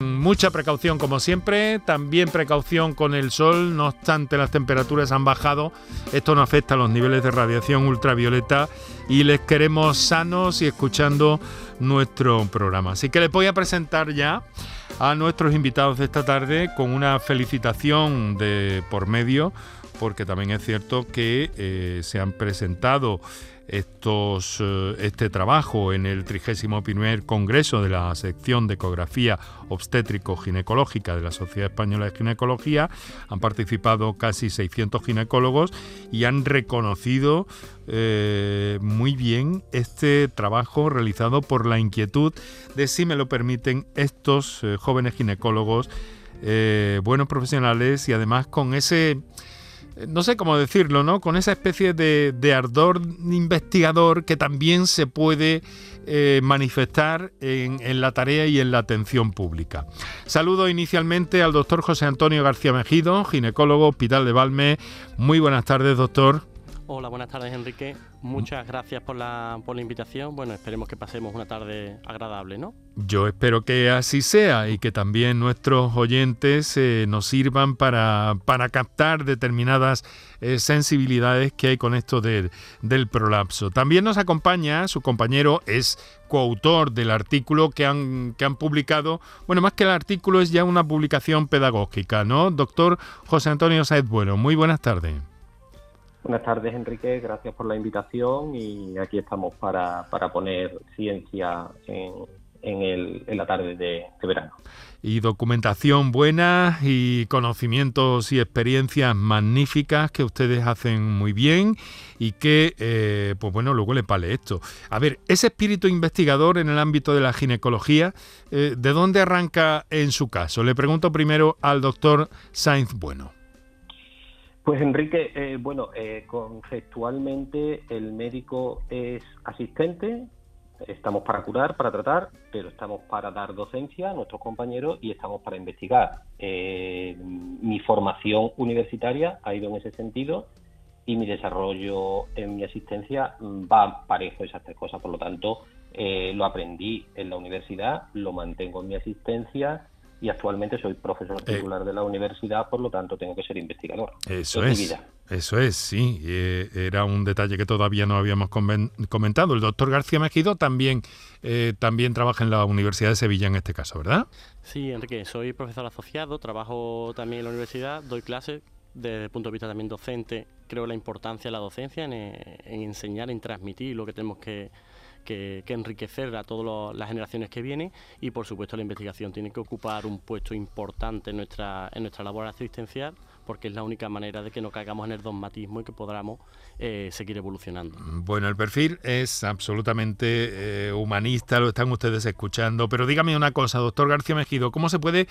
Mucha precaución como siempre, también precaución con el sol, no obstante las temperaturas han bajado, esto no afecta a los niveles de radiación ultravioleta y les queremos sanos y escuchando nuestro programa. Así que les voy a presentar ya a nuestros invitados de esta tarde con una felicitación de por medio, porque también es cierto que se han presentado este trabajo en el 31º Congreso de la Sección de Ecografía Obstétrico-Ginecológica de la Sociedad Española de Ginecología. Han participado casi 600 ginecólogos y han reconocido muy bien este trabajo realizado por la inquietud de, si me lo permiten, estos jóvenes ginecólogos, buenos profesionales y además con ese... no sé cómo decirlo, ¿no? Con esa especie de ardor investigador que también se puede manifestar en la tarea y en la atención pública. Saludo inicialmente al doctor José Antonio García Mejido, ginecólogo, Hospital de Valme. Muy buenas tardes, doctor. Hola, buenas tardes, Enrique. Muchas gracias por la invitación. Bueno, esperemos que pasemos una tarde agradable, ¿no? Yo espero que así sea y que también nuestros oyentes nos sirvan para captar determinadas sensibilidades que hay con esto del prolapso. También nos acompaña su compañero, es coautor del artículo que han publicado. Bueno, más que el artículo, es ya una publicación pedagógica, ¿no? Doctor José Antonio Sainz Bueno, muy buenas tardes. Buenas tardes, Enrique, gracias por la invitación y aquí estamos para poner ciencia en la tarde de verano. Y documentación buena y conocimientos y experiencias magníficas que ustedes hacen muy bien y que, pues bueno, luego le pale esto. A ver, ese espíritu investigador en el ámbito de la ginecología, ¿de dónde arranca en su caso? Le pregunto primero al doctor Sainz Bueno. Pues Enrique, conceptualmente el médico es asistente, estamos para curar, para tratar, pero estamos para dar docencia a nuestros compañeros y estamos para investigar. Mi formación universitaria ha ido en ese sentido y mi desarrollo en mi asistencia va parejo esas tres cosas, por lo tanto lo aprendí en la universidad, lo mantengo en mi asistencia. Y actualmente soy profesor titular de la universidad, por lo tanto tengo que ser investigador. Eso es, sí. Era un detalle que todavía no habíamos comentado. El doctor García Mejido también trabaja en la Universidad de Sevilla en este caso, ¿verdad? Sí, Enrique, soy profesor asociado, trabajo también en la universidad, doy clases desde el punto de vista también docente. Creo la importancia de la docencia en enseñar, en transmitir lo que tenemos que enriquecer a todas las generaciones que vienen, y por supuesto la investigación tiene que ocupar un puesto importante en nuestra labor asistencial, porque es la única manera de que no caigamos en el dogmatismo y que podamos seguir evolucionando. Bueno, el perfil es absolutamente humanista, lo están ustedes escuchando, pero dígame una cosa, doctor García Mejido, ¿cómo se puede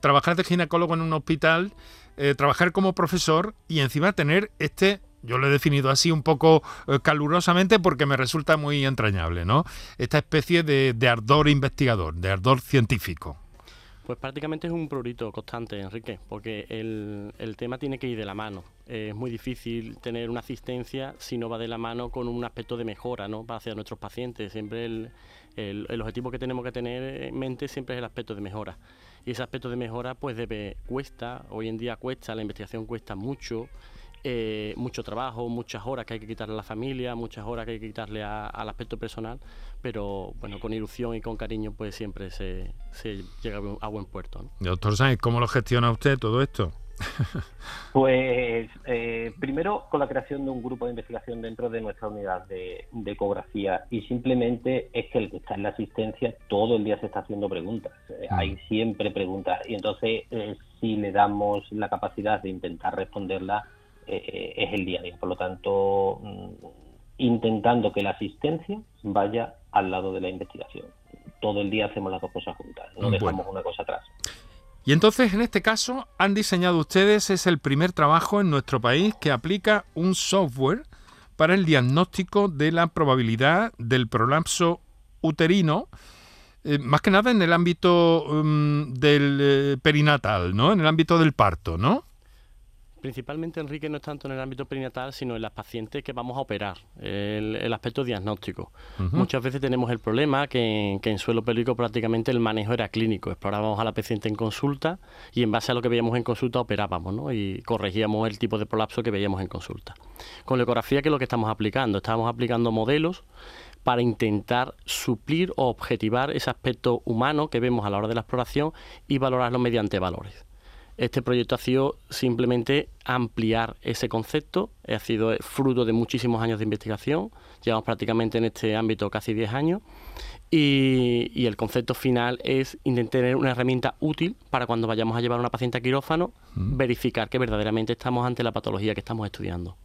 trabajar de ginecólogo en un hospital, trabajar como profesor y encima tener este... Yo lo he definido así un poco calurosamente porque me resulta muy entrañable, ¿no? Esta especie de ardor investigador, de ardor científico. Pues prácticamente es un prurito constante, Enrique, porque el tema tiene que ir de la mano. Es muy difícil tener una asistencia si no va de la mano con un aspecto de mejora, ¿no? Hacia nuestros pacientes. Siempre el objetivo que tenemos que tener en mente siempre es el aspecto de mejora. Y ese aspecto de mejora pues cuesta, hoy en día cuesta, la investigación cuesta mucho. Mucho trabajo, muchas horas que hay que quitarle a la familia, muchas horas que hay que quitarle al aspecto personal, pero bueno, con ilusión y con cariño pues siempre se llega a buen puerto, ¿no? Doctor Sainz, ¿cómo lo gestiona usted todo esto? Pues primero con la creación de un grupo de investigación dentro de nuestra unidad de ecografía, y simplemente es que el que está en la asistencia todo el día se está haciendo preguntas, hay siempre preguntas, y entonces si le damos la capacidad de intentar responderlas, es el día a día, por lo tanto intentando que la asistencia vaya al lado de la investigación. Todo el día hacemos las dos cosas juntas, no dejamos una cosa atrás. Y entonces, en este caso, han diseñado ustedes, es el primer trabajo en nuestro país que aplica un software para el diagnóstico de la probabilidad del prolapso uterino, más que nada en el ámbito del perinatal, ¿no? En el ámbito del parto, ¿no? Principalmente, Enrique, no es tanto en el ámbito perinatal, sino en las pacientes que vamos a operar, el aspecto diagnóstico. Muchas veces tenemos el problema que en suelo pélvico prácticamente el manejo era clínico. Explorábamos a la paciente en consulta y en base a lo que veíamos en consulta operábamos, ¿no? Y corregíamos el tipo de prolapso que veíamos en consulta. Con la ecografía, que es lo que estamos aplicando, estamos aplicando modelos para intentar suplir o objetivar ese aspecto humano que vemos a la hora de la exploración y valorarlo mediante valores. Este proyecto ha sido simplemente ampliar ese concepto, ha sido fruto de muchísimos años de investigación, llevamos prácticamente en este ámbito casi 10 años y el concepto final es intentar tener una herramienta útil para cuando vayamos a llevar a una paciente a quirófano, verificar que verdaderamente estamos ante la patología que estamos estudiando.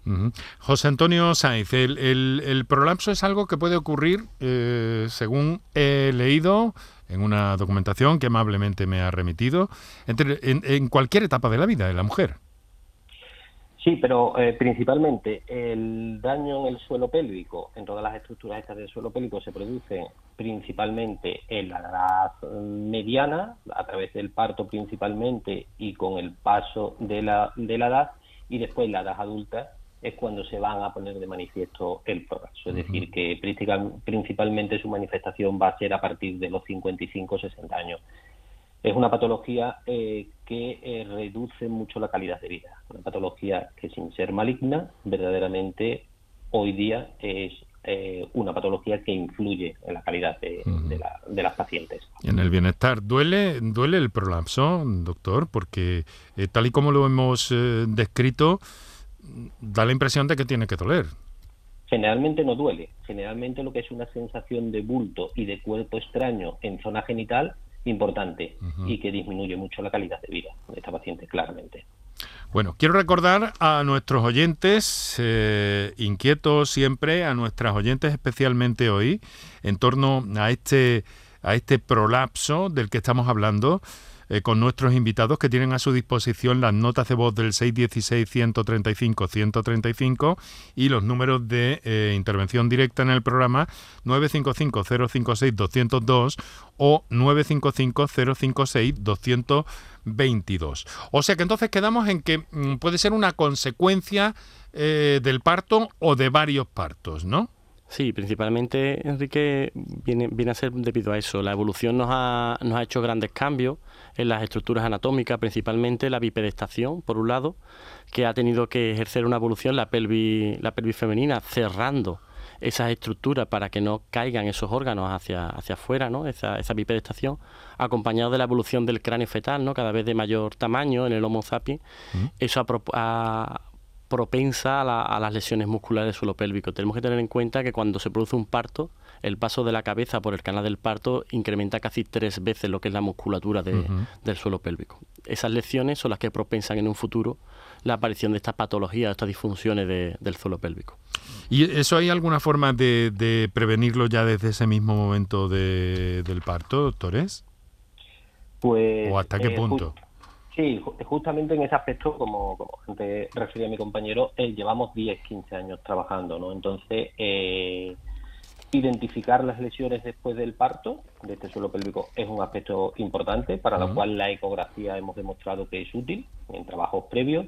José Antonio Sainz, el prolapso es algo que puede ocurrir, según he leído en una documentación que amablemente me ha remitido, en cualquier etapa de la vida de la mujer. Sí, pero principalmente el daño en el suelo pélvico, en todas las estructuras estas del suelo pélvico, se produce principalmente en la edad mediana, a través del parto principalmente y con el paso de la edad, y después en la edad adulta es cuando se van a poner de manifiesto el prolapso. Es decir, que principalmente su manifestación va a ser a partir de los 55 o 60 años. Es una patología que reduce mucho la calidad de vida. Una patología que, sin ser maligna, verdaderamente hoy día es una patología que influye en la calidad de las pacientes. Y en el bienestar. ¿Duele el prolapso, doctor? Porque tal y como lo hemos descrito, da la impresión de que tiene que doler. Generalmente no duele. Generalmente lo que es una sensación de bulto y de cuerpo extraño en zona genital importante y que disminuye mucho la calidad de vida de esta paciente, claramente. Bueno, quiero recordar a nuestros oyentes, inquietos siempre, a nuestras oyentes especialmente hoy, en torno a este prolapso del que estamos hablando, con nuestros invitados que tienen a su disposición las notas de voz del 616-135-135 y los números de intervención directa en el programa 955-056-202 o 955-056-222. O sea que entonces quedamos en que puede ser una consecuencia del parto o de varios partos, ¿no? Sí, principalmente, Enrique, viene a ser debido a eso. La evolución nos ha hecho grandes cambios en las estructuras anatómicas, principalmente la bipedestación, por un lado, que ha tenido que ejercer una evolución la pelvis femenina, cerrando esas estructuras para que no caigan esos órganos hacia afuera, ¿no? Esa bipedestación, acompañado de la evolución del cráneo fetal, ¿no? Cada vez de mayor tamaño en el Homo sapiens. Eso ha propensa a las lesiones musculares del suelo pélvico. Tenemos que tener en cuenta que cuando se produce un parto, el paso de la cabeza por el canal del parto incrementa casi 3 veces lo que es la musculatura del suelo pélvico. Esas lesiones son las que propensan en un futuro la aparición de estas patologías, de estas disfunciones del suelo pélvico. ¿Y eso hay alguna forma de prevenirlo ya desde ese mismo momento del parto, doctores? Pues, ¿o hasta qué punto? Sí, justamente en ese aspecto, como antes refería mi compañero, llevamos 10, 15 años trabajando, ¿no? Entonces, identificar las lesiones después del parto de este suelo pélvico es un aspecto importante, para lo cual la ecografía hemos demostrado que es útil en trabajos previos,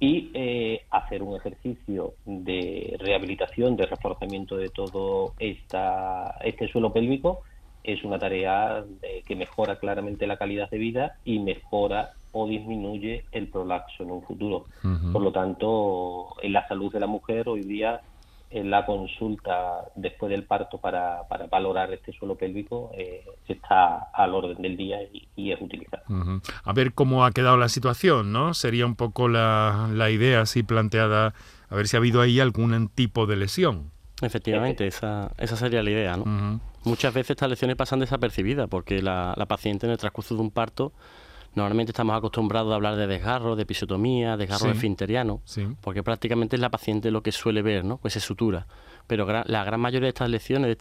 y hacer un ejercicio de rehabilitación, de reforzamiento de todo este suelo pélvico es una tarea que mejora claramente la calidad de vida y mejora o disminuye el prolapso en un futuro. Por lo tanto, en la salud de la mujer hoy día, en la consulta después del parto para valorar este suelo pélvico está al orden del día y es utilizado. A ver cómo ha quedado la situación, ¿no? Sería un poco la idea así planteada, a ver si ha habido ahí algún tipo de lesión. Efectivamente, esa sería la idea, ¿no? Muchas veces estas lesiones pasan desapercibidas porque la paciente en el transcurso de un parto, normalmente estamos acostumbrados a hablar de desgarro, de episiotomía, desgarro esfinteriano, porque prácticamente es la paciente lo que suele ver, ¿no? Pues se sutura. Pero la gran mayoría de estas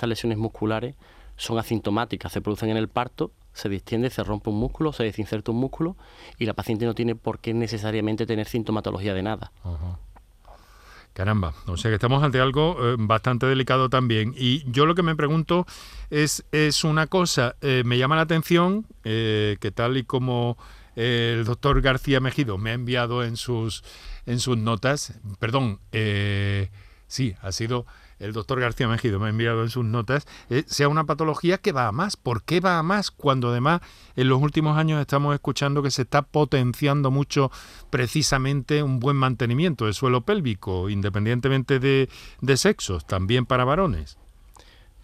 lesiones musculares, son asintomáticas, se producen en el parto, se distiende, se rompe un músculo, se desinserta un músculo y la paciente no tiene por qué necesariamente tener sintomatología de nada. Caramba, o sea que estamos ante algo bastante delicado también. Y yo lo que me pregunto es una cosa, me llama la atención que tal y como el doctor García Mejido me ha enviado en sus notas, perdón, sí, ha sido el doctor García Mejido, me ha enviado en sus notas, sea una patología que va a más. ¿Por qué va a más? Cuando además en los últimos años estamos escuchando que se está potenciando mucho precisamente un buen mantenimiento de suelo pélvico, independientemente de sexos, también para varones.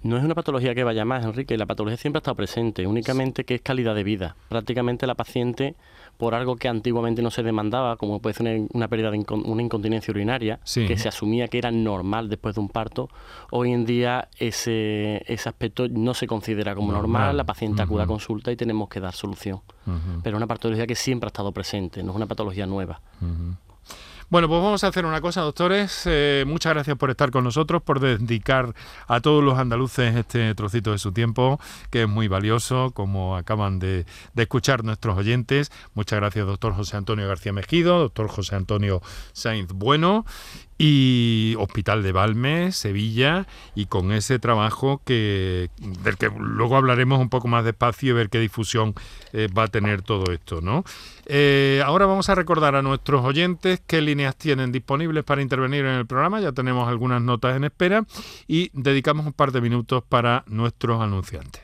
No es una patología que vaya más, Enrique. La patología siempre ha estado presente, únicamente que es calidad de vida. Prácticamente la paciente, por algo que antiguamente no se demandaba, como puede ser una pérdida de una incontinencia urinaria, sí, que se asumía que era normal después de un parto, hoy en día ese aspecto no se considera como normal. La paciente acude a consulta y tenemos que dar solución. Pero es una patología que siempre ha estado presente, no es una patología nueva. Bueno, pues vamos a hacer una cosa, doctores. Muchas gracias por estar con nosotros, por dedicar a todos los andaluces este trocito de su tiempo, que es muy valioso, como acaban de escuchar nuestros oyentes. Muchas gracias, doctor José Antonio García Mejido, doctor José Antonio Sainz Bueno, y Hospital de Valme, Sevilla, y con ese trabajo del que luego hablaremos un poco más despacio y ver qué difusión va a tener todo esto, ¿no? Ahora vamos a recordar a nuestros oyentes qué líneas tienen disponibles para intervenir en el programa. Ya tenemos algunas notas en espera y dedicamos un par de minutos para nuestros anunciantes.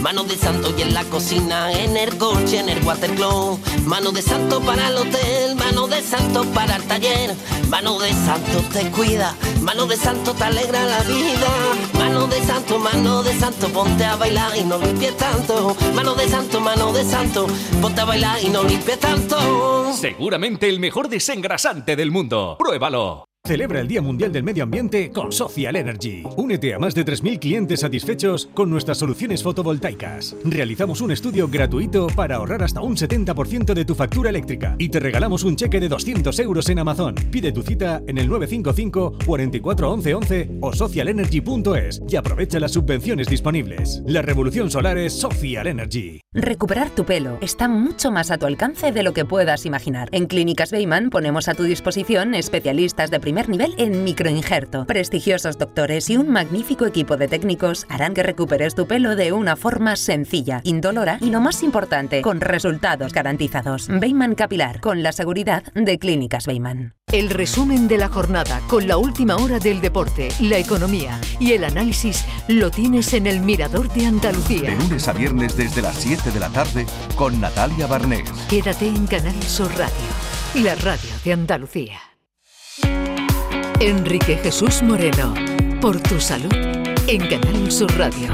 mano de santo y en la cocina, en el coche, en el watercloak, mano de santo para el hotel, mano de santo para el taller, mano de santo te cuida, mano de santo te alegra la vida, mano de santo, ponte a bailar y no limpies tanto, mano de santo, ponte a bailar y no limpies tanto. Seguramente el mejor desengrasante del mundo, pruébalo. Celebra el Día Mundial del Medio Ambiente con Social Energy. Únete a más de 3.000 clientes satisfechos con nuestras soluciones fotovoltaicas. Realizamos un estudio gratuito para ahorrar hasta un 70% de tu factura eléctrica y te regalamos un cheque de 200 euros en Amazon. Pide tu cita en el 955 44 11 11 o socialenergy.es y aprovecha las subvenciones disponibles. La revolución solar es Social Energy. Recuperar tu pelo está mucho más a tu alcance de lo que puedas imaginar. En Clínicas Beiman ponemos a tu disposición especialistas de primer nivel en microinjerto. Prestigiosos doctores y un magnífico equipo de técnicos harán que recuperes tu pelo de una forma sencilla, indolora y, lo más importante, con resultados garantizados. Beiman Capilar, con la seguridad de Clínicas Beiman. El resumen de la jornada, con la última hora del deporte, la economía y el análisis, lo tienes en El Mirador de Andalucía. De lunes a viernes desde las 7 de la tarde con Natalia Barnés. Quédate en Canal Sur Radio, la radio de Andalucía. Enrique Jesús Moreno, por tu salud, en Canal Sur Radio.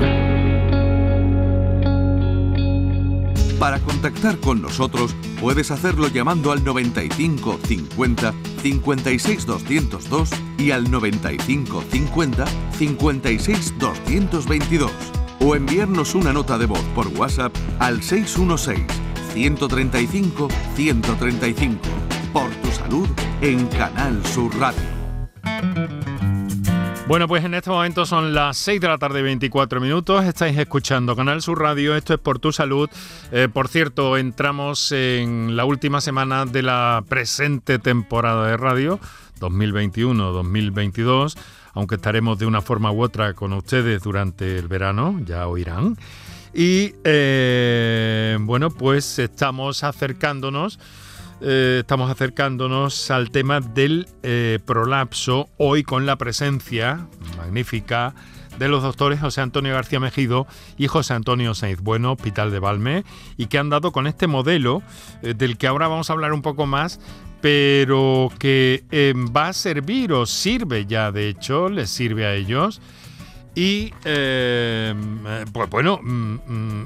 Para contactar con nosotros puedes hacerlo llamando al 95 50 56 202 y al 95 50 56 222 o enviarnos una nota de voz por WhatsApp al 616 135 135. Por tu salud en Canal Sur Radio. Bueno, pues en estos momentos son las 6 de la tarde y 24 minutos. Estáis escuchando Canal Sur Radio. Esto es Por tu Salud. Por cierto, entramos en la última semana de la presente temporada de radio, 2021-2022, aunque estaremos de una forma u otra con ustedes durante el verano, ya oirán. Y bueno, pues estamos acercándonos estamos acercándonos al tema del prolapso, hoy con la presencia magnífica de los doctores José Antonio García Mejido y José Antonio Sainz Bueno, Hospital de Valme, y que han dado con este modelo del que ahora vamos a hablar un poco más, pero que va a servir o sirve ya, de hecho, les sirve a ellos. Y pues bueno,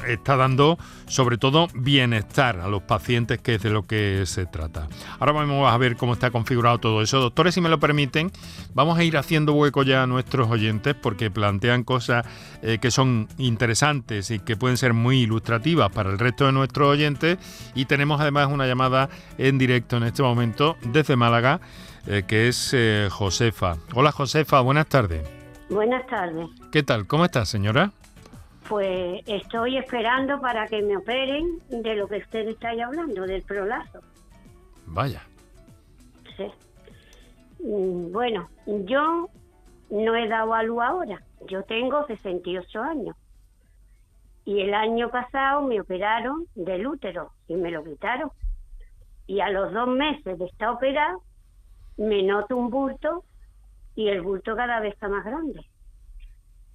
está dando sobre todo bienestar a los pacientes, que es de lo que se trata. Ahora vamos a ver cómo está configurado todo eso. Doctores, si me lo permiten, vamos a ir haciendo hueco ya a nuestros oyentes, porque plantean cosas que son interesantes y que pueden ser muy ilustrativas para el resto de nuestros oyentes. Y tenemos además una llamada en directo en este momento desde Málaga, que es Josefa. Hola, Josefa, buenas tardes. Buenas tardes. ¿Qué tal? ¿Cómo estás, señora? Pues estoy esperando para que me operen de lo que usted está hablando, del prolapso. Vaya. Sí. Bueno, yo no he dado a luz ahora. Yo tengo 68 años. Y el año pasado me operaron del útero y me lo quitaron. Y a los 2 meses de estar operado, me noto un bulto. Y el bulto cada vez está más grande.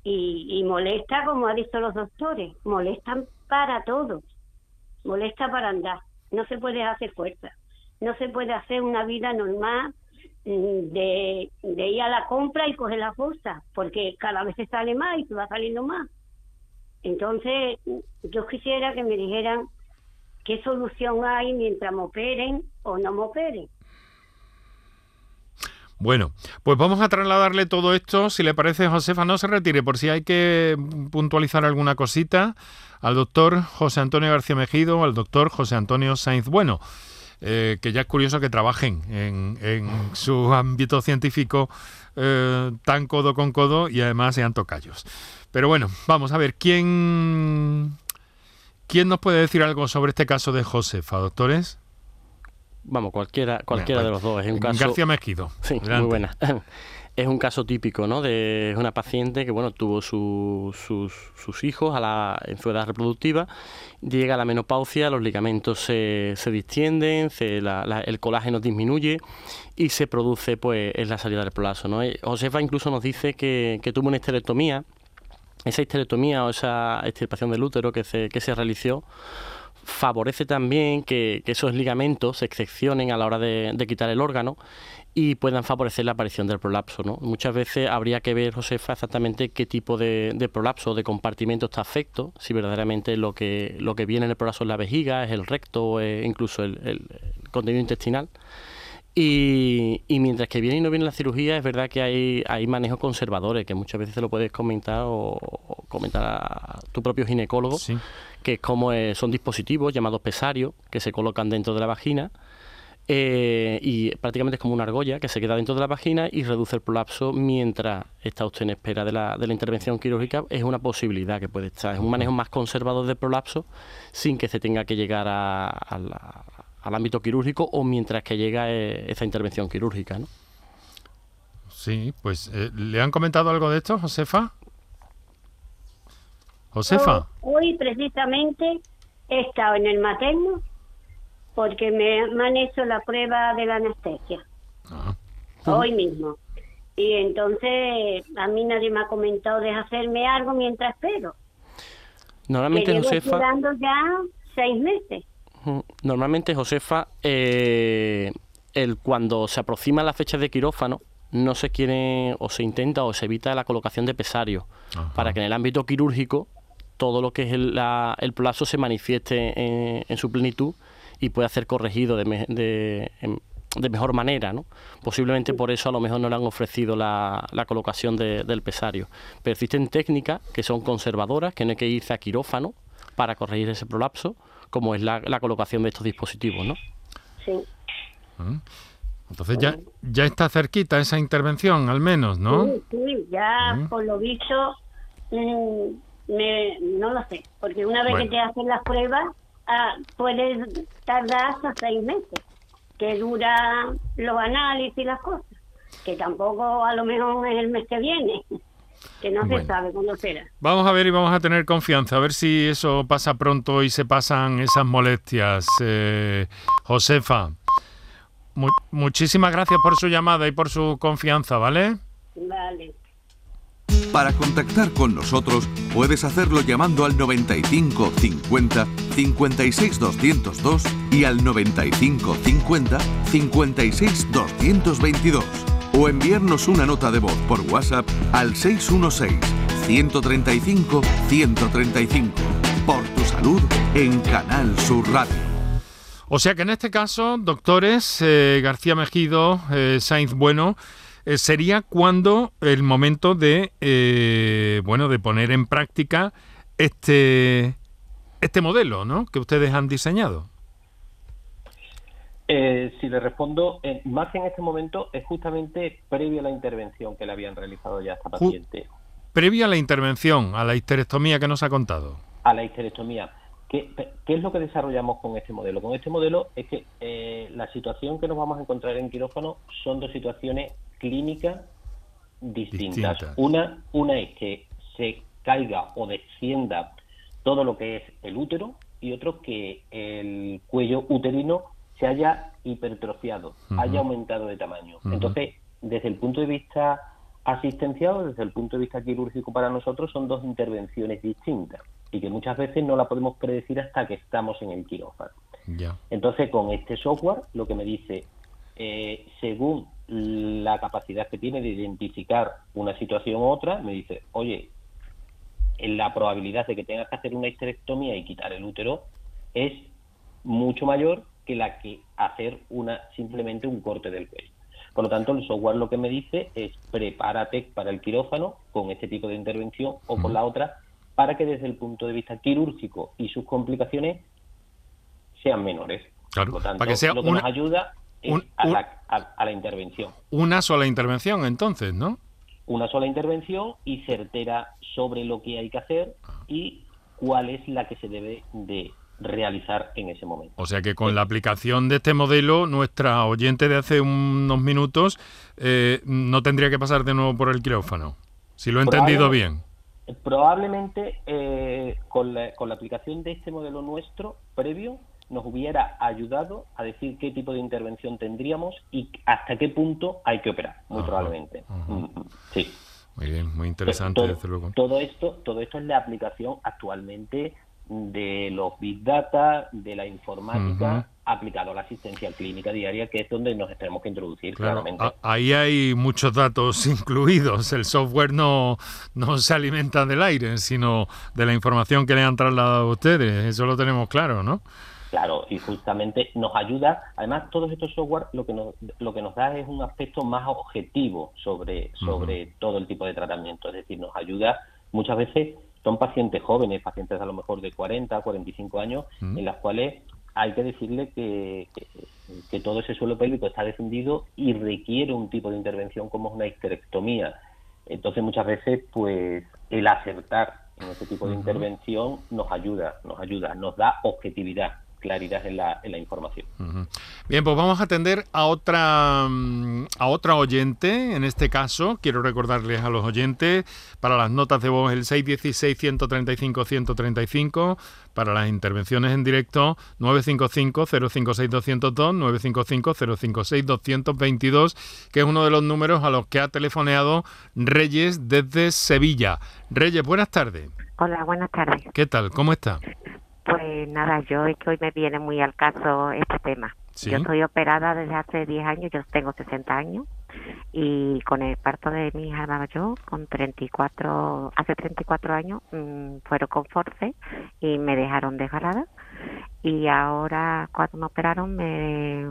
Y molesta, como han dicho los doctores, molestan para todo. Molesta para andar. No se puede hacer fuerza. No se puede hacer una vida normal de ir a la compra y coger las bolsas, porque cada vez se sale más y se va saliendo más. Entonces, yo quisiera que me dijeran qué solución hay mientras me operen o no me operen. Bueno, pues vamos a trasladarle todo esto. Si le parece, Josefa, no se retire, por si hay que puntualizar alguna cosita, al doctor José Antonio García Mejido, al doctor José Antonio Sainz Bueno, que ya es curioso que trabajen en su ámbito científico tan codo con codo, y además sean tocayos. Pero bueno, vamos a ver, ¿quién nos puede decir algo sobre este caso de Josefa, doctores? Vamos, cualquiera de los dos. Es un caso... García Mejido. Sí, muy buena. Es un caso típico, ¿no? Es una paciente que, bueno, tuvo sus hijos en su edad reproductiva, llega a la menopausia, los ligamentos se distienden, el colágeno disminuye y se produce, pues, es la salida del prolapso, ¿no? Josefa incluso nos dice que tuvo una histerectomía. Esa histerectomía o esa extirpación del útero que se realizó favorece también que esos ligamentos se excepcionen a la hora de quitar el órgano y puedan favorecer la aparición del prolapso, ¿no? Muchas veces habría que ver, Josefa, exactamente qué tipo de prolapso, de compartimento está afecto, si verdaderamente lo que viene en el prolapso es la vejiga, es el recto, es incluso el contenido intestinal. Y mientras que viene y no viene la cirugía, es verdad que hay manejos conservadores, que muchas veces se lo puedes comentar o comentar a tu propio ginecólogo, sí. Que es como son dispositivos llamados pesarios que se colocan dentro de la vagina y prácticamente es como una argolla que se queda dentro de la vagina y reduce el prolapso mientras está usted en espera de la intervención quirúrgica. Es una posibilidad que puede estar, es un manejo más conservador del prolapso sin que se tenga que llegar al ámbito quirúrgico o mientras que llega esa intervención quirúrgica, ¿no? Sí, pues, ¿le han comentado algo de esto, Josefa? ¿Josefa? Hoy precisamente he estado en el materno porque me han hecho la prueba de la anestesia. Ah. Hoy mismo. Y entonces a mí nadie me ha comentado de hacerme algo mientras espero. Normalmente, Josefa... Me llevo esperando ya 6 meses. Normalmente, Josefa, cuando se aproxima la fecha de quirófano, no se quiere o se intenta o se evita la colocación de pesario. Ajá. Para que en el ámbito quirúrgico todo lo que es el prolapso se manifieste en su plenitud y pueda ser corregido de mejor manera, ¿no? Posiblemente por eso a lo mejor no le han ofrecido la colocación del pesario. Pero existen técnicas que son conservadoras, que no hay que irse a quirófano para corregir ese prolapso, como es la colocación de estos dispositivos, ¿no? Sí. Entonces ya está cerquita esa intervención, al menos, ¿no? Sí, ya por lo visto, no lo sé, porque una vez que te hacen las pruebas, puedes tardar hasta 6 meses, que dura los análisis y las cosas, que tampoco a lo mejor es el mes que viene. Que no se sabe cuándo será. Vamos a ver y vamos a tener confianza, a ver si eso pasa pronto y se pasan esas molestias. Josefa, Muchísimas gracias por su llamada y por su confianza, ¿vale? Vale. Para contactar con nosotros puedes hacerlo llamando al 95 50 56 202 y al 95 50 56 222 o enviarnos una nota de voz por WhatsApp al 616 135 135. Por tu salud en Canal Sur Radio. O sea que en este caso, doctores, García Mejido, Sainz Bueno, sería cuando el momento de bueno, de poner en práctica este modelo, ¿no?, que ustedes han diseñado. Si le respondo, más que en este momento es justamente previo a la intervención que le habían realizado ya a esta paciente. Previo a la intervención, a la histerectomía que nos ha contado. A la histerectomía. ¿Qué es lo que desarrollamos con este modelo? Con este modelo es que la situación que nos vamos a encontrar en quirófano son dos situaciones clínicas distintas. Una es que se caiga o descienda todo lo que es el útero y otro que el cuello uterino se haya hipertrofiado, haya aumentado de tamaño. Entonces, desde el punto de vista asistencial, desde el punto de vista quirúrgico para nosotros, son dos intervenciones distintas y que muchas veces no la podemos predecir hasta que estamos en el quirófano. Yeah. Entonces, con este software, lo que me dice, según la capacidad que tiene de identificar una situación u otra, me dice, oye, la probabilidad de que tengas que hacer una histerectomía y quitar el útero es mucho mayor que la que hacer simplemente un corte del cuello. Por lo tanto, el software lo que me dice es prepárate para el quirófano con este tipo de intervención o con la otra, para que desde el punto de vista quirúrgico y sus complicaciones sean menores. Claro, por lo tanto, para que sea lo que nos ayuda es a la intervención. Una sola intervención, entonces, ¿no? Una sola intervención y certera sobre lo que hay que hacer y cuál es la que se debe de realizar en ese momento. O sea que con la aplicación de este modelo, nuestra oyente de hace unos minutos no tendría que pasar de nuevo por el quirófano, si lo he entendido bien. Probablemente con la aplicación de este modelo nuestro previo nos hubiera ayudado a decir qué tipo de intervención tendríamos y hasta qué punto hay que operar, muy probablemente. Sí. Muy bien, muy interesante, desde luego. Todo esto es la aplicación actualmente de los Big Data, de la informática, aplicado a la asistencia clínica diaria, que es donde nos tenemos que introducir, claro, claramente. Ahí hay muchos datos incluidos. El software no se alimenta del aire, sino de la información que le han trasladado a ustedes. Eso lo tenemos claro, ¿no? Claro, y justamente nos ayuda. Además, todos estos software lo que nos da es un aspecto más objetivo sobre todo el tipo de tratamiento. Es decir, nos ayuda muchas veces. Son pacientes jóvenes, pacientes a lo mejor de 40, 45 años, en las cuales hay que decirle que todo ese suelo pélvico está descendido y requiere un tipo de intervención como es una histerectomía. Entonces, muchas veces, pues, el acertar en ese tipo de intervención nos ayuda, nos da objetividad, claridad en la información. Bien, pues vamos a atender a otra oyente. En este caso, quiero recordarles a los oyentes, para las notas de voz, el 616-135-135, para las intervenciones en directo, 955-056-202, 955-056-222, que es uno de los números a los que ha telefoneado Reyes desde Sevilla. Reyes, buenas tardes. Hola, buenas tardes. ¿Qué tal? ¿Cómo está? Pues nada, yo es que hoy me viene muy al caso este tema. ¿Sí? Yo estoy operada desde hace 10 años, yo tengo 60 años y con el parto de mi hija mayor, hace 34 años, fueron con force y me dejaron desgarrada y ahora cuando me operaron me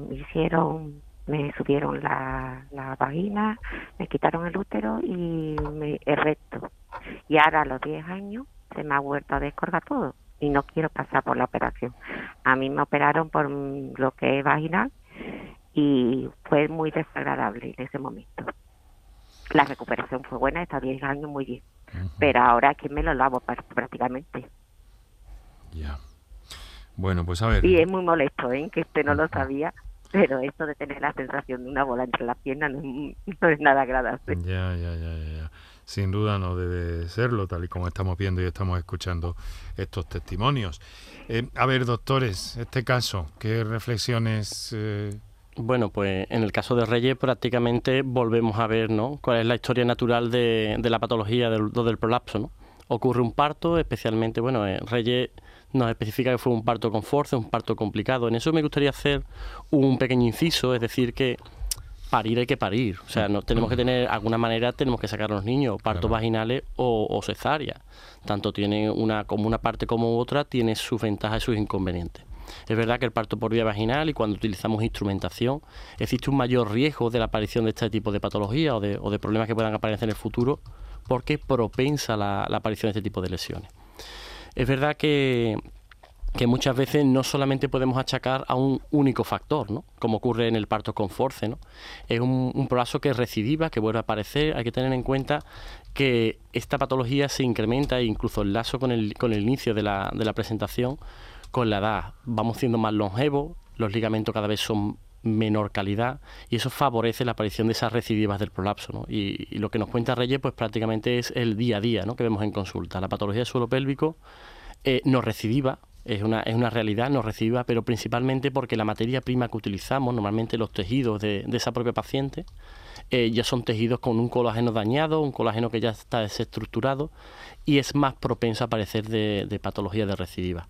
subieron la vagina, me quitaron el útero y el recto y ahora a los 10 años se me ha vuelto a descolgar todo. Y no quiero pasar por la operación. A mí me operaron por bloqueo vaginal y fue muy desagradable en ese momento. La recuperación fue buena, está 10 años muy bien. Pero ahora aquí me lo lavo prácticamente. Ya. Bueno, pues a ver. Y es muy molesto, ¿eh? Que usted no lo sabía, pero esto de tener la sensación de una bola entre las piernas no es nada agradable. Ya. Sin duda no debe serlo, tal y como estamos viendo y estamos escuchando estos testimonios. A ver, doctores, este caso, ¿qué reflexiones Bueno, pues en el caso de Reyes prácticamente volvemos a ver, ¿no?, cuál es la historia natural de la patología del prolapso, ¿no? Ocurre un parto, especialmente, bueno, Reyes nos especifica que fue un parto con force, un parto complicado. En eso me gustaría hacer un pequeño inciso, es decir, que parir hay que parir. O sea, no, tenemos que tener, de alguna manera, tenemos que sacar a los niños, partos vaginales o cesáreas. Tanto tiene como una parte como otra, tiene sus ventajas y sus inconvenientes. Es verdad que el parto por vía vaginal y cuando utilizamos instrumentación existe un mayor riesgo de la aparición de este tipo de patologías o de problemas que puedan aparecer en el futuro porque propensa la aparición de este tipo de lesiones. Es verdad que muchas veces no solamente podemos achacar a un único factor, ¿no?, como ocurre en el parto con force, ¿no? Es un prolapso que recidiva, que vuelve a aparecer. Hay que tener en cuenta que esta patología se incrementa e incluso el lazo con el inicio de la presentación. Con la edad vamos siendo más longevos, los ligamentos cada vez son menor calidad y eso favorece la aparición de esas recidivas del prolapso, ¿no? Y lo que nos cuenta Reyes pues prácticamente es el día a día, ¿no?, que vemos en consulta. La patología del suelo pélvico no recidiva, es una realidad, no recidiva, pero principalmente porque la materia prima que utilizamos, normalmente los tejidos de esa propia paciente, ya son tejidos con un colágeno dañado, un colágeno que ya está desestructurado y es más propenso a aparecer de patología de recidiva.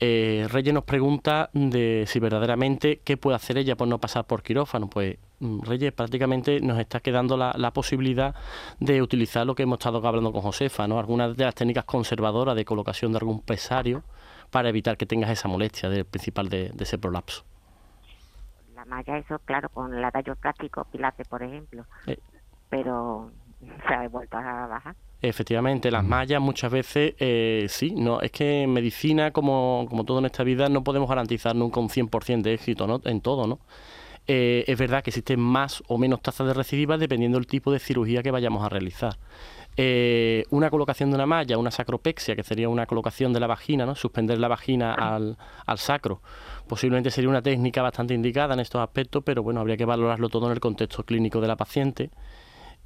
Reyes nos pregunta de si verdaderamente qué puede hacer ella por no pasar por quirófano. Pues Reyes, prácticamente nos está quedando la posibilidad de utilizar lo que hemos estado hablando con Josefa, ¿no?, algunas de las técnicas conservadoras de colocación de algún presario para evitar que tengas esa molestia principal de ese prolapso. La malla, eso claro, con la dayoplástica, pilates por ejemplo, pero se ha vuelto a bajar. Efectivamente, las mallas muchas veces, sí, no, es que en medicina, como todo en esta vida, no podemos garantizar nunca un 100% de éxito, ¿no?, en todo, ¿no? Es verdad que existen más o menos tasas de recidiva dependiendo del tipo de cirugía que vayamos a realizar. Una colocación de una malla, una sacropexia, que sería una colocación de la vagina, ¿no?, suspender la vagina al sacro, posiblemente sería una técnica bastante indicada en estos aspectos, pero bueno, habría que valorarlo todo en el contexto clínico de la paciente.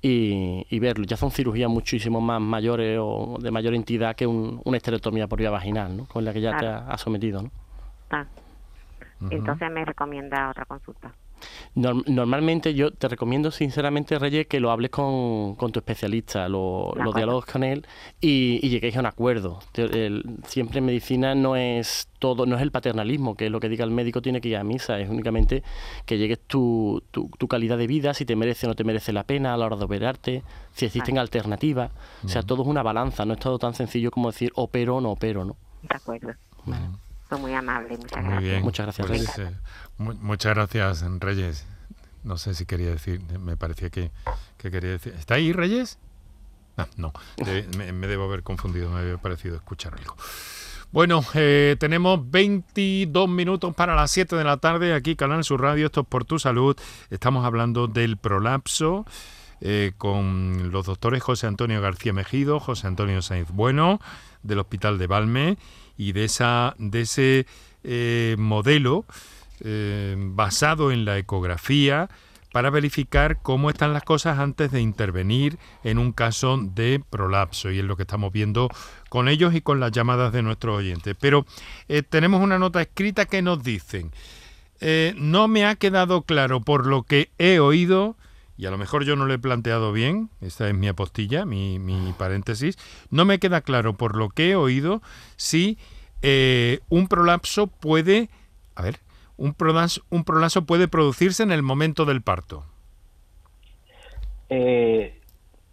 Y verlo, ya son cirugías muchísimo más mayores o de mayor entidad que una esterectomía por vía vaginal, ¿no?, con la que ya te has sometido, ¿no? Entonces me recomienda otra consulta. Normalmente yo te recomiendo sinceramente, Reyes, que lo hables con tu especialista, lo dialogues con él y lleguéis a un acuerdo. Siempre en medicina no es el paternalismo, que es lo que diga el médico tiene que ir a misa, es únicamente que llegues tu calidad de vida, si te merece o no te merece la pena a la hora de operarte, si existen alternativas. O sea, todo es una balanza, no es todo tan sencillo como decir opero o no opero, ¿no? De acuerdo. Vale. Muy amable, muchas gracias. Muy bien, muchas gracias, Reyes. Pues, muchas gracias, Reyes. No sé si quería decir, me parecía que quería decir. ¿Está ahí, Reyes? No, me debo haber confundido, me había parecido escuchar algo. Bueno, tenemos 22 minutos para las 7 de la tarde aquí, Canal Sur Radio, esto es Por Tu Salud. Estamos hablando del prolapso con los doctores José Antonio García Mejido, José Antonio Sainz Bueno, del Hospital de Valme, y de ese modelo basado en la ecografía para verificar cómo están las cosas antes de intervenir en un caso de prolapso. Y es lo que estamos viendo con ellos y con las llamadas de nuestros oyentes. Pero tenemos una nota escrita que nos dicen, no me ha quedado claro por lo que he oído, y a lo mejor yo no lo he planteado bien, esta es mi apostilla, mi paréntesis, no me queda claro por lo que he oído si un prolapso puede, un prolapso puede producirse en el momento del parto.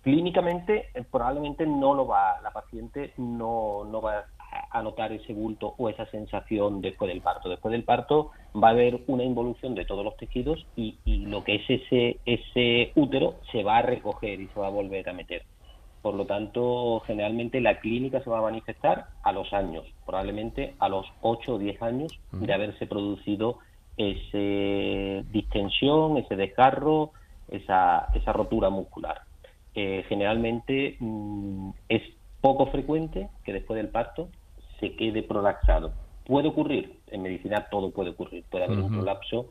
Clínicamente probablemente no lo va, la paciente no va a notar ese bulto o esa sensación después del parto. Después del parto va a haber una involución de todos los tejidos y lo que es ese útero se va a recoger y se va a volver a meter. Por lo tanto, generalmente la clínica se va a manifestar a los años, probablemente a los 8 o 10 años de haberse producido esa distensión, ese desgarro, esa rotura muscular. Generalmente es poco frecuente que después del parto se quede prolapsado. Puede ocurrir, en medicina todo puede ocurrir, puede haber un prolapso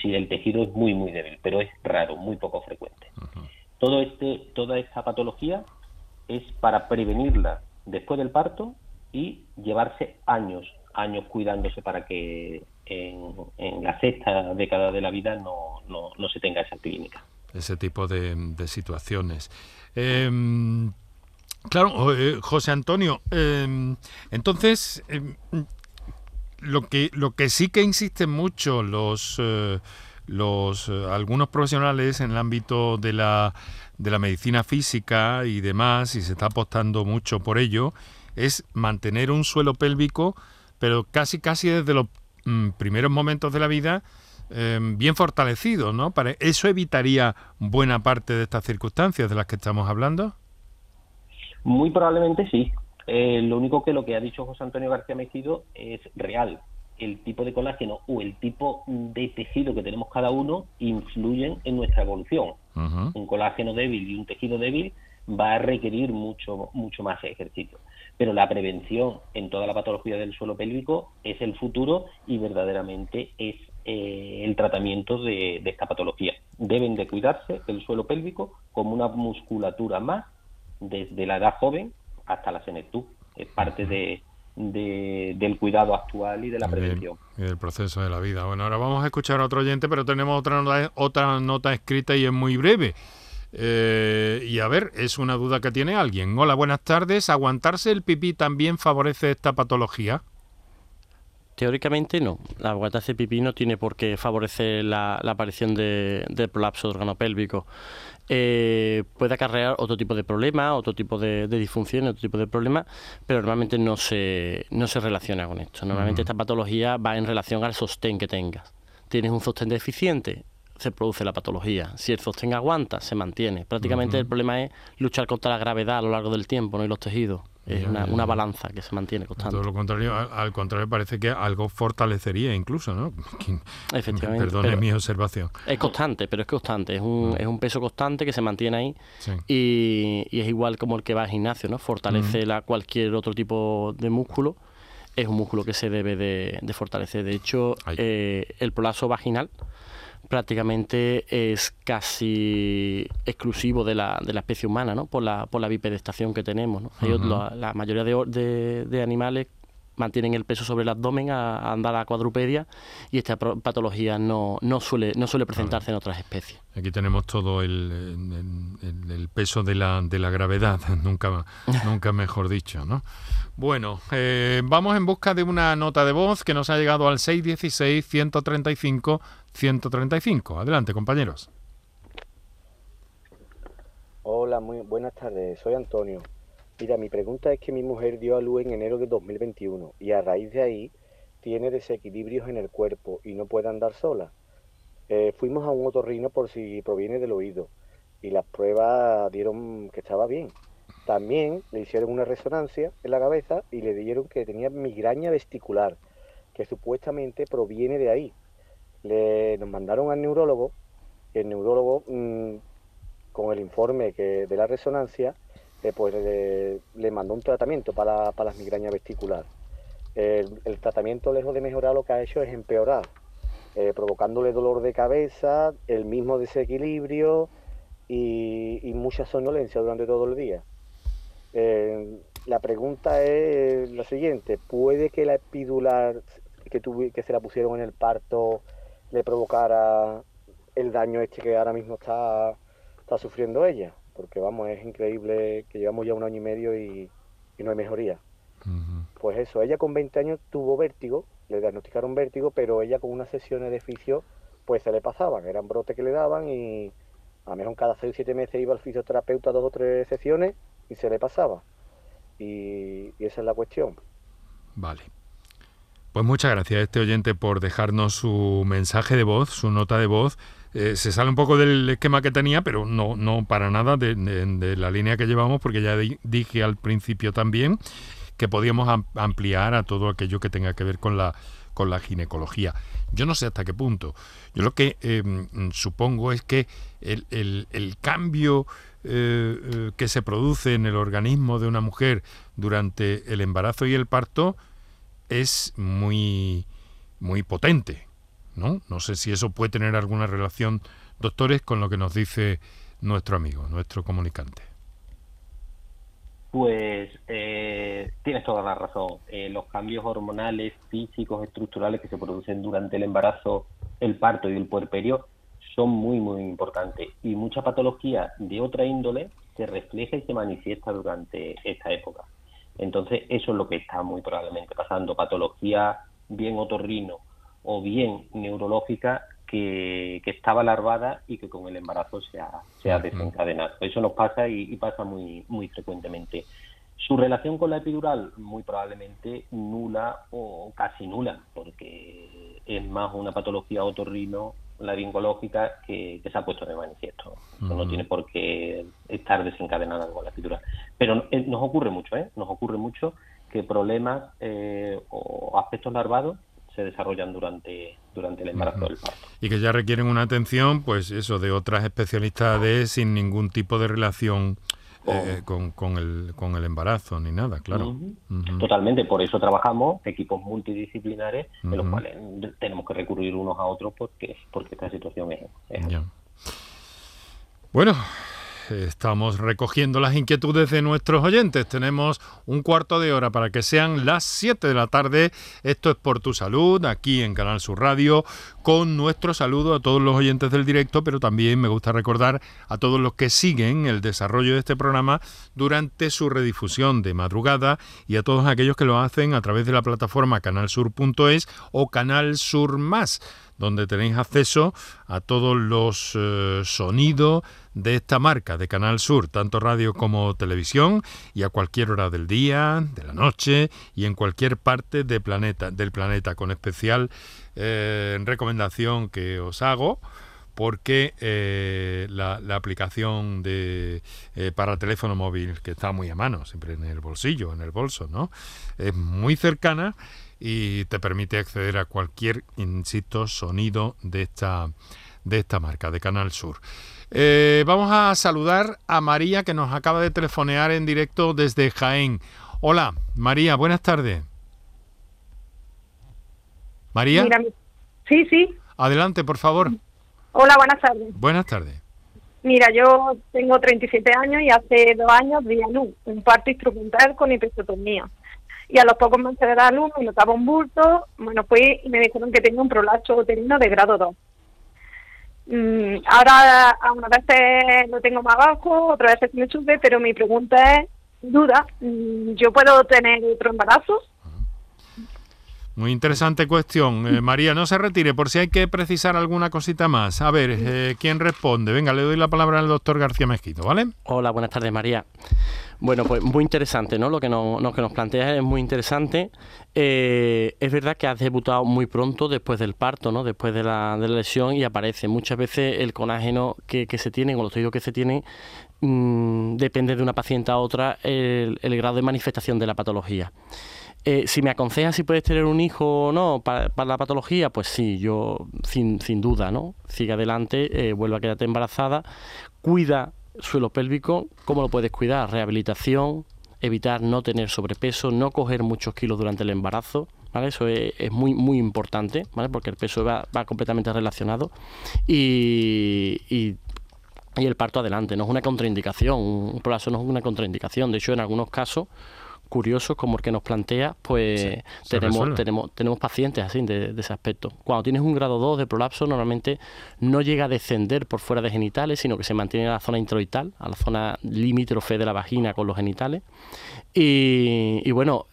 si el tejido es muy, muy débil, pero es raro, muy poco frecuente. Toda esta patología es para prevenirla después del parto y llevarse años cuidándose para que en la sexta década de la vida no se tenga esa clínica. Ese tipo de situaciones. Claro, José Antonio, entonces lo que sí que insisten mucho algunos profesionales en el ámbito de la medicina física y demás, y se está apostando mucho por ello, es mantener un suelo pélvico, pero casi desde los primeros momentos de la vida, bien fortalecido, ¿no? ¿Eso evitaría buena parte de estas circunstancias de las que estamos hablando? Muy probablemente sí. Lo único que lo que ha dicho José Antonio García Mejido es real. El tipo de colágeno o el tipo de tejido que tenemos cada uno influyen en nuestra evolución. Uh-huh. Un colágeno débil y un tejido débil va a requerir mucho más ejercicio. Pero la prevención en toda la patología del suelo pélvico es el futuro y verdaderamente es el tratamiento de esta patología. Deben de cuidarse el suelo pélvico como una musculatura más desde la edad joven hasta la senectud. Es parte del cuidado actual y de la prevención. Y del proceso de la vida. Bueno, ahora vamos a escuchar a otro oyente, pero tenemos otra nota escrita y es muy breve. Y a ver, es una duda que tiene alguien. Hola, buenas tardes. ¿Aguantarse el pipí también favorece esta patología? Teóricamente no. Aguantarse el pipí no tiene por qué favorecer la aparición del prolapso del órgano pélvico. Puede acarrear otro tipo de problema, otro tipo de disfunción, otro tipo de problema, pero normalmente no se relaciona con esto. Normalmente esta patología va en relación al sostén que tengas. Tienes un sostén deficiente, se produce la patología. Si el sostén aguanta, se mantiene. Prácticamente el problema es luchar contra la gravedad a lo largo del tiempo, ¿no? Y los tejidos. Es una balanza que se mantiene constante. Todo lo contrario, al contrario, parece que algo fortalecería incluso, ¿no? Efectivamente. Perdone mi observación. Es constante, pero es constante. Es un peso constante que se mantiene ahí. Sí. Y es igual como el que va al gimnasio, ¿no? Fortalece cualquier otro tipo de músculo. Es un músculo que se debe de fortalecer. De hecho, el prolapso vaginal prácticamente es casi exclusivo de la especie humana, ¿no? Por la bipedestación que tenemos, ¿no? Ellos, la mayoría de animales mantienen el peso sobre el abdomen a andar a cuadrupedia y esta patología no suele presentarse en otras especies. Aquí tenemos todo el peso de la gravedad, nunca mejor dicho, ¿no? Bueno, vamos en busca de una nota de voz que nos ha llegado al 616-135-135. Adelante, compañeros. Hola, muy buenas tardes, soy Antonio. Mira, mi pregunta es que mi mujer dio a luz en enero de 2021 y a raíz de ahí tiene desequilibrios en el cuerpo y no puede andar sola. Fuimos a un otorrino por si proviene del oído y las pruebas dieron que estaba bien. También le hicieron una resonancia en la cabeza y le dijeron que tenía migraña vesticular, que supuestamente proviene de ahí. Nos mandaron al neurólogo y el neurólogo, con el informe de la resonancia, pues le mandó un tratamiento para las migrañas vesticular. El tratamiento, lejos de mejorar, lo que ha hecho es empeorar, provocándole dolor de cabeza, el mismo desequilibrio y mucha somnolencia durante todo el día. La pregunta es la siguiente: ¿puede que la epidural que se la pusieron en el parto le provocara el daño que ahora mismo está sufriendo ella? Porque vamos, es increíble que llevamos ya un año y medio y no hay mejoría. Pues eso, ella con 20 años tuvo vértigo, le diagnosticaron vértigo, pero ella con unas sesiones de fisio pues se le pasaban, eran brotes que le daban y a lo mejor cada 6 o 7 meses iba al fisioterapeuta 2 o 3 sesiones y se le pasaba. Y esa es la cuestión. Vale. Pues muchas gracias a este oyente por dejarnos su mensaje de voz, su nota de voz. Se sale un poco del esquema que tenía, pero no para nada de la línea que llevamos, porque ya dije al principio también que podíamos ampliar a todo aquello que tenga que ver con la ginecología. Yo no sé hasta qué punto. Yo lo que supongo es que el cambio que se produce en el organismo de una mujer durante el embarazo y el parto es muy, muy potente, ¿no? No sé si eso puede tener alguna relación, doctores, con lo que nos dice nuestro amigo, nuestro comunicante. Pues tienes toda la razón. Los cambios hormonales, físicos, estructurales que se producen durante el embarazo, el parto y el puerperio son muy, muy importantes. Y mucha patología de otra índole se refleja y se manifiesta durante esta época. Entonces, eso es lo que está muy probablemente pasando. Patología bien otorrino o bien neurológica que estaba larvada y que con el embarazo se ha desencadenado. Eso nos pasa y pasa muy, muy frecuentemente. Su relación con la epidural, muy probablemente nula o casi nula, porque es más una patología otorrino, laringológica, que se ha puesto de manifiesto. No tiene por qué estar desencadenada con la epidural. Pero nos ocurre mucho, nos ocurre mucho que problemas o aspectos larvados se desarrollan durante el embarazo del parto. Y que ya requieren una atención, pues eso, de otras especialidades sin ningún tipo de relación con el embarazo ni nada, claro. Totalmente, por eso trabajamos equipos multidisciplinares en los cuales tenemos que recurrir unos a otros porque esta situación es... Ya. Bueno, estamos recogiendo las inquietudes de nuestros oyentes. Tenemos un cuarto de hora para que sean las 7 de la tarde. Esto es Por Tu Salud, aquí en Canal Sur Radio, con nuestro saludo a todos los oyentes del directo, pero también me gusta recordar a todos los que siguen el desarrollo de este programa durante su redifusión de madrugada y a todos aquellos que lo hacen a través de la plataforma canalsur.es o Canal Sur Más, donde tenéis acceso a todos los sonidos de esta marca de Canal Sur, tanto radio como televisión, y a cualquier hora del día, de la noche y en cualquier parte del planeta, con especial recomendación que os hago, porque la aplicación para teléfono móvil, que está muy a mano, siempre en el bolsillo, en el bolso, ¿no?, es muy cercana y te permite acceder a cualquier, insisto, sonido de esta marca, de Canal Sur. Vamos a saludar a María, que nos acaba de telefonear en directo desde Jaén. Hola, María, buenas tardes. ¿María? Mira, sí. Adelante, por favor. Hola, buenas tardes. Buenas tardes. Mira, yo tengo 37 años y hace 2 años di a luz, un parto instrumental con hipestotomía. Y a los pocos meses de dar a luz me notaba un bulto, bueno, pues me dijeron que tenía un prolapso uterino de grado 2. Ahora a unas veces lo tengo más bajo, otras veces me sube, pero mi pregunta es, ¿yo puedo tener otro embarazo? Muy interesante cuestión. María, no se retire, por si hay que precisar alguna cosita más. A ver, ¿quién responde? Venga, le doy la palabra al doctor García Mejido, ¿vale? Hola, buenas tardes, María. Bueno, pues muy interesante, ¿no? Lo que nos planteas es muy interesante. Es verdad que has debutado muy pronto después del parto, ¿no?, después de la lesión, y aparece. Muchas veces el colágeno que se tiene, o los tejidos que se tienen, depende de una paciente a otra el grado de manifestación de la patología. Si me aconsejas si puedes tener un hijo o no para la patología, pues sí, yo sin duda, ¿no? Sigue adelante, vuelve a quedarte embarazada, cuida suelo pélvico. ¿Cómo lo puedes cuidar? Rehabilitación, evitar no tener sobrepeso, no coger muchos kilos durante el embarazo, ¿vale? Eso es muy, muy importante, ¿vale? Porque el peso va completamente relacionado y el parto adelante. No es una contraindicación, un prolapso no es una contraindicación. De hecho, en algunos casos curiosos como el que nos plantea, pues sí, tenemos pacientes así de ese aspecto. Cuando tienes un grado 2 de prolapso, normalmente no llega a descender por fuera de genitales, sino que se mantiene en la zona introital, a la zona limítrofe de la vagina con los genitales. Y bueno,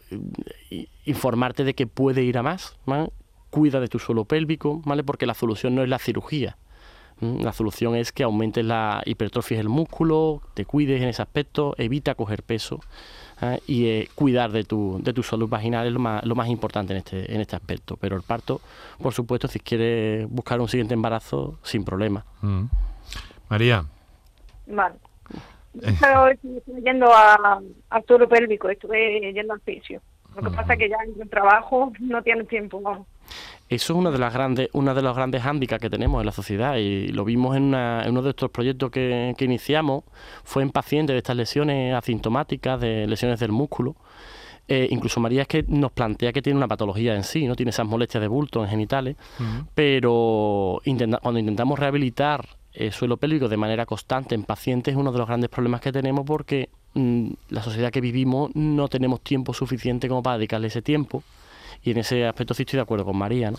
informarte de que puede ir a más, ¿vale? Cuida de tu suelo pélvico, ¿vale? Porque la solución no es la cirugía. La solución es que aumentes la hipertrofia del músculo, te cuides en ese aspecto, evita coger peso, ¿eh? Y cuidar de tu salud vaginal es lo más importante en este aspecto. Pero el parto, por supuesto, si quieres buscar un siguiente embarazo, sin problema. María. Vale. Estuve yendo al suelo pélvico, estuve yendo al fisio. Lo que pasa es que ya en el trabajo no tienes tiempo, ¿no? Eso es una de los grandes hándicaps que tenemos en la sociedad, y lo vimos en uno de estos proyectos que iniciamos. Fue en pacientes de estas lesiones asintomáticas, de lesiones del músculo. Incluso María es que nos plantea que tiene una patología en sí, ¿no? Tiene esas molestias de bulto en genitales, pero cuando intentamos rehabilitar el suelo pélvico de manera constante en pacientes, es uno de los grandes problemas que tenemos, porque la sociedad que vivimos no tenemos tiempo suficiente como para dedicarle ese tiempo, y en ese aspecto sí estoy de acuerdo con María, ¿no?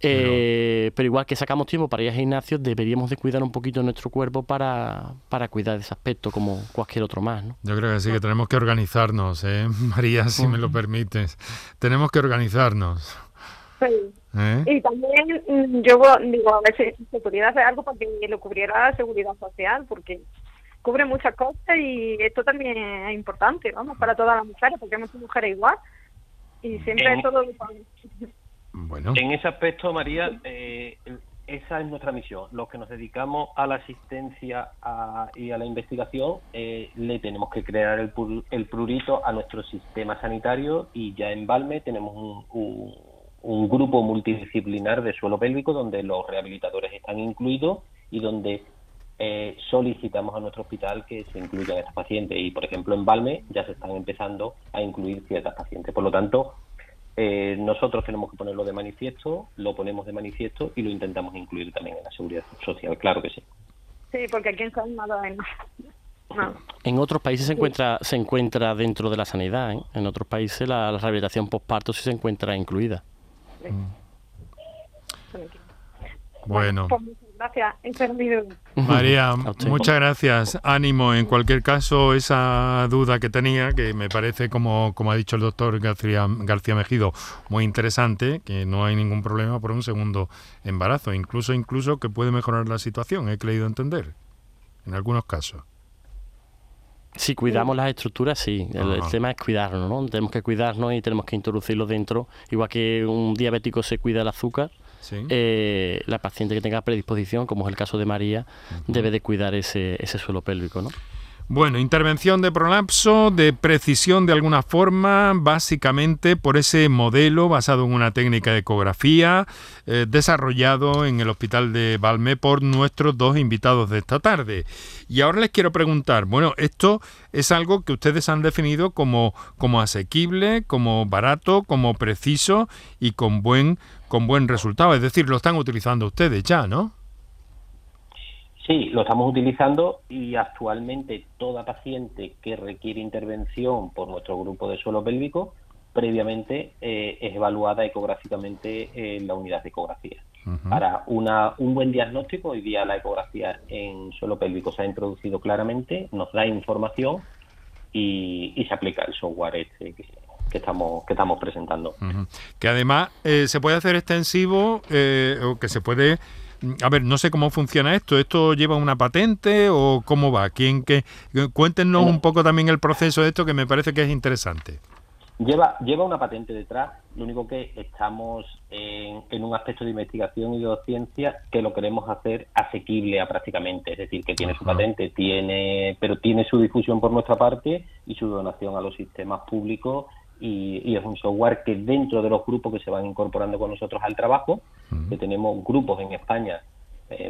Pero igual que sacamos tiempo para ir al gimnasio, deberíamos de cuidar un poquito nuestro cuerpo para cuidar de ese aspecto como cualquier otro más, ¿no? Yo creo que sí, que tenemos que organizarnos, María, si me lo permites. Tenemos que organizarnos. Sí. Y también yo digo, a ver si se pudiera hacer algo para que lo cubriera la seguridad social, porque cubre muchas cosas y esto también es importante, ¿no? Para todas las mujeres, porque muchas mujeres igual y siempre es todo igual. Bueno. En ese aspecto, María, esa es nuestra misión. Los que nos dedicamos a la asistencia y a la investigación, le tenemos que crear el prurito a nuestro sistema sanitario, y ya en Valme tenemos un grupo multidisciplinar de suelo pélvico donde los rehabilitadores están incluidos y donde solicitamos a nuestro hospital que se incluyan estas pacientes. Y, por ejemplo, en Valme ya se están empezando a incluir ciertas pacientes. Por lo tanto, nosotros tenemos que ponerlo de manifiesto, lo ponemos de manifiesto y lo intentamos incluir también en la seguridad social, claro que sí. Sí, porque aquí en San Salvador no. En otros países se encuentra dentro de la sanidad, ¿eh? En otros países la rehabilitación postparto sí se encuentra incluida. Sí. Bueno. Pues muchas gracias, María, muchas gracias. Ánimo, en cualquier caso, esa duda que tenía, que me parece, como ha dicho el doctor García Mejido, muy interesante, que no hay ningún problema por un segundo embarazo, incluso que puede mejorar la situación, he creído entender, en algunos casos. Si cuidamos las estructuras, sí. El tema es cuidarnos, ¿no? Tenemos que cuidarnos y tenemos que introducirlo dentro. Igual que un diabético se cuida el azúcar, sí. La paciente que tenga predisposición, como es el caso de María, debe de cuidar ese suelo pélvico, ¿no? Bueno, intervención de prolapso, de precisión de alguna forma, básicamente por ese modelo basado en una técnica de ecografía desarrollado en el Hospital de Valme por nuestros dos invitados de esta tarde. Y ahora les quiero preguntar, bueno, esto es algo que ustedes han definido como asequible, como barato, como preciso y con buen resultado. Es decir, lo están utilizando ustedes ya, ¿no? Sí, lo estamos utilizando y actualmente toda paciente que requiere intervención por nuestro grupo de suelo pélvico previamente es evaluada ecográficamente en la unidad de ecografía. Para un buen diagnóstico, hoy día la ecografía en suelo pélvico se ha introducido claramente, nos da información y se aplica el software este que estamos presentando. Que además se puede hacer extensivo o que se puede... A ver, no sé cómo funciona esto. ¿Esto lleva una patente o cómo va? Cuéntenos un poco también el proceso de esto, que me parece que es interesante. Lleva una patente detrás. Lo único que estamos en un aspecto de investigación y de ciencia que lo queremos hacer asequible a prácticamente. Es decir, que tiene su patente, pero tiene su difusión por nuestra parte y su donación a los sistemas públicos. Y es un software que dentro de los grupos que se van incorporando con nosotros al trabajo, que tenemos grupos en España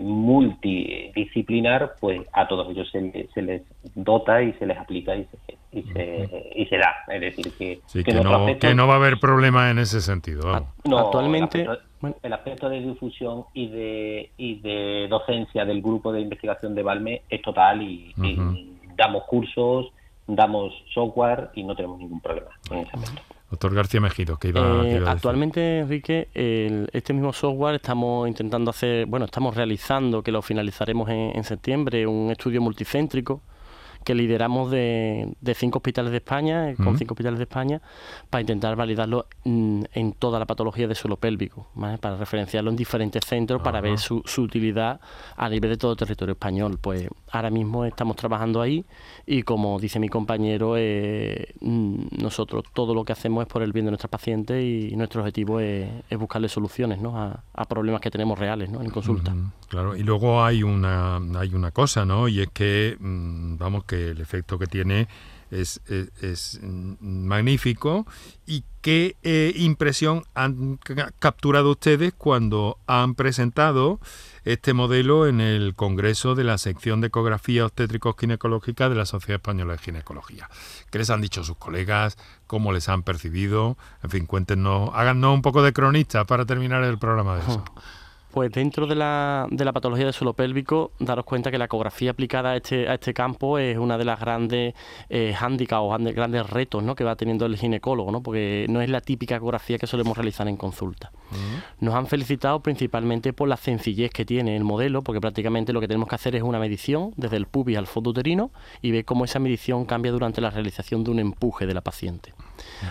multidisciplinar, pues a todos ellos se les dota y se les aplica y se da. Es decir, que no va a haber problema en ese sentido. Vamos. No, actualmente... El aspecto de difusión y de docencia del grupo de investigación de Valme es total y damos cursos, damos software y no tenemos ningún problema en ese aspecto. Doctor García Mejido, ¿qué iba a decir? Actualmente, Enrique, este mismo software estamos intentando hacer, estamos realizando, que lo finalizaremos en septiembre, un estudio multicéntrico que lideramos de 5 hospitales de España, con 5 hospitales de España, para intentar validarlo en toda la patología de suelo pélvico, ¿vale? Para referenciarlo en diferentes centros, para ver su utilidad a nivel de todo el territorio español. Pues ahora mismo estamos trabajando ahí y, como dice mi compañero, nosotros todo lo que hacemos es por el bien de nuestras pacientes y nuestro objetivo es buscarle soluciones, ¿no? a problemas que tenemos reales, ¿no? En consulta. Claro, y luego hay una cosa, ¿no? Y es que, vamos, que el efecto que tiene es magnífico. Y qué impresión han capturado ustedes cuando han presentado este modelo en el Congreso de la Sección de Ecografía Obstétrico-Ginecológica de la Sociedad Española de Ginecología. ¿Qué les han dicho sus colegas? ¿Cómo les han percibido? En fin, cuéntenos, háganos un poco de cronista para terminar el programa de eso. Pues dentro de la patología del suelo pélvico, daros cuenta que la ecografía aplicada a este campo es una de las grandes hándicaps o grandes retos, ¿no?, que va teniendo el ginecólogo, ¿no?, porque no es la típica ecografía que solemos realizar en consulta. Nos han felicitado principalmente por la sencillez que tiene el modelo, porque prácticamente lo que tenemos que hacer es una medición desde el pubis al fondo uterino y ver cómo esa medición cambia durante la realización de un empuje de la paciente.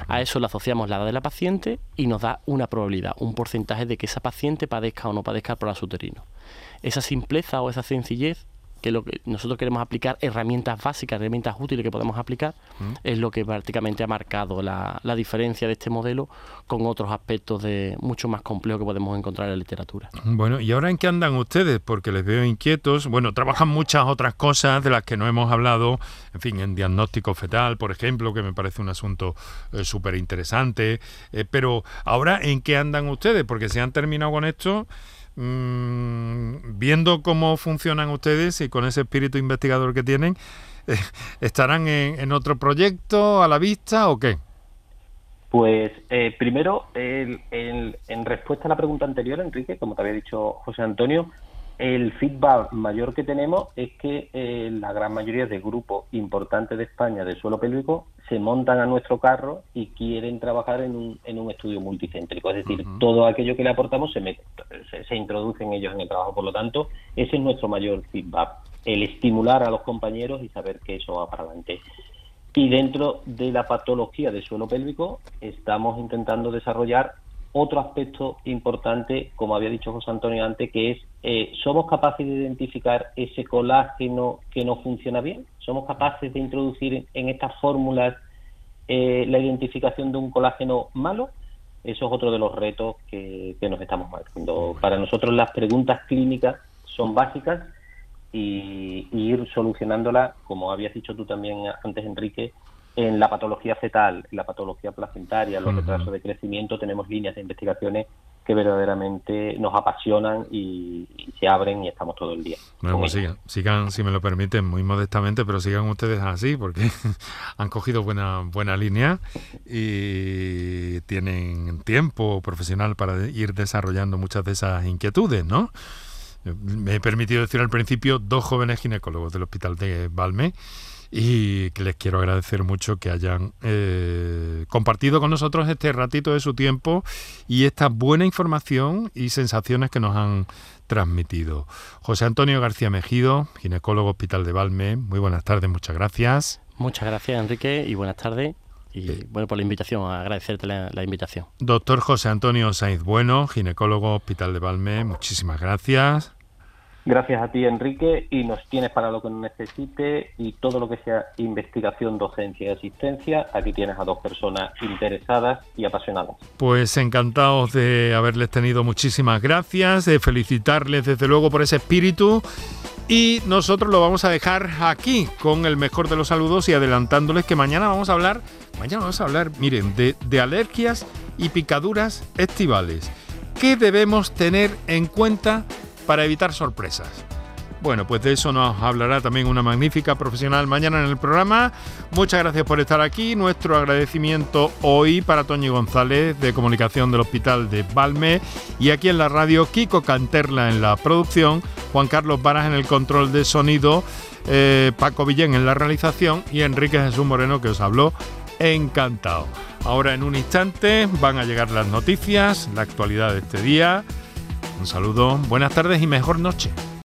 A eso le asociamos la edad de la paciente y nos da una probabilidad, un porcentaje de que esa paciente padezca o no padezca el prolapso uterino. Esa simpleza o esa sencillez, que lo que nosotros queremos aplicar, herramientas básicas, herramientas útiles que podemos aplicar, es lo que prácticamente ha marcado la diferencia de este modelo con otros aspectos de mucho más complejos que podemos encontrar en la literatura. Bueno, ¿y ahora en qué andan ustedes? Porque les veo inquietos. Bueno, trabajan muchas otras cosas de las que no hemos hablado, en fin, en diagnóstico fetal, por ejemplo, que me parece un asunto súper interesante, pero ahora ¿en qué andan ustedes? Porque si han terminado con esto, viendo cómo funcionan ustedes y con ese espíritu investigador que tienen, ¿estarán en otro proyecto a la vista o qué? Pues primero, en respuesta a la pregunta anterior, Enrique, como te había dicho José Antonio, el feedback mayor que tenemos es que la gran mayoría de grupos importantes de España de suelo pélvico se montan a nuestro carro y quieren trabajar en un estudio multicéntrico. Es decir, todo aquello que le aportamos se introducen ellos en el trabajo. Por lo tanto, ese es nuestro mayor feedback, el estimular a los compañeros y saber que eso va para adelante. Y dentro de la patología de suelo pélvico estamos intentando desarrollar otro aspecto importante, como había dicho José Antonio antes, que es ¿somos capaces de identificar ese colágeno que no funciona bien? ¿Somos capaces de introducir en estas fórmulas la identificación de un colágeno malo? Eso es otro de los retos que nos estamos marcando. Para nosotros las preguntas clínicas son básicas y ir solucionándolas, como habías dicho tú también antes, Enrique, en la patología fetal, en la patología placentaria, los retrasos de crecimiento. Tenemos líneas de investigaciones que verdaderamente nos apasionan y se abren y estamos todo el día. Bueno, pues sigan, si me lo permiten, muy modestamente, pero sigan ustedes así, porque han cogido buena línea y tienen tiempo profesional para ir desarrollando muchas de esas inquietudes, ¿no? Me he permitido decir al principio 2 jóvenes ginecólogos del Hospital de Valme, y que les quiero agradecer mucho que hayan compartido con nosotros este ratito de su tiempo y esta buena información y sensaciones que nos han transmitido. José Antonio García Mejido, ginecólogo, Hospital de Valme, muy buenas tardes, muchas gracias. Muchas gracias, Enrique, y buenas tardes. Y bueno, por la invitación, agradecerte la invitación. Doctor José Antonio Sainz Bueno, ginecólogo, Hospital de Valme, muchísimas gracias. Gracias a ti, Enrique, y nos tienes para lo que nos necesite, y todo lo que sea investigación, docencia y asistencia, aquí tienes a 2 personas interesadas y apasionadas. Pues encantados de haberles tenido, muchísimas gracias, de felicitarles desde luego por ese espíritu, y nosotros lo vamos a dejar aquí con el mejor de los saludos y adelantándoles que mañana vamos a hablar, miren, de alergias y picaduras estivales. ¿Qué debemos tener en cuenta para evitar sorpresas? Bueno, pues de eso nos hablará también una magnífica profesional mañana en el programa. Muchas gracias por estar aquí. Nuestro agradecimiento hoy para Toñi González, de Comunicación del Hospital de Valme, y aquí en la radio, Kiko Canterla en la producción, Juan Carlos Varas en el control de sonido, Paco Villén en la realización y Enrique Jesús Moreno, que os habló. Encantado. Ahora en un instante van a llegar las noticias, la actualidad de este día. Un saludo, buenas tardes y mejor noche.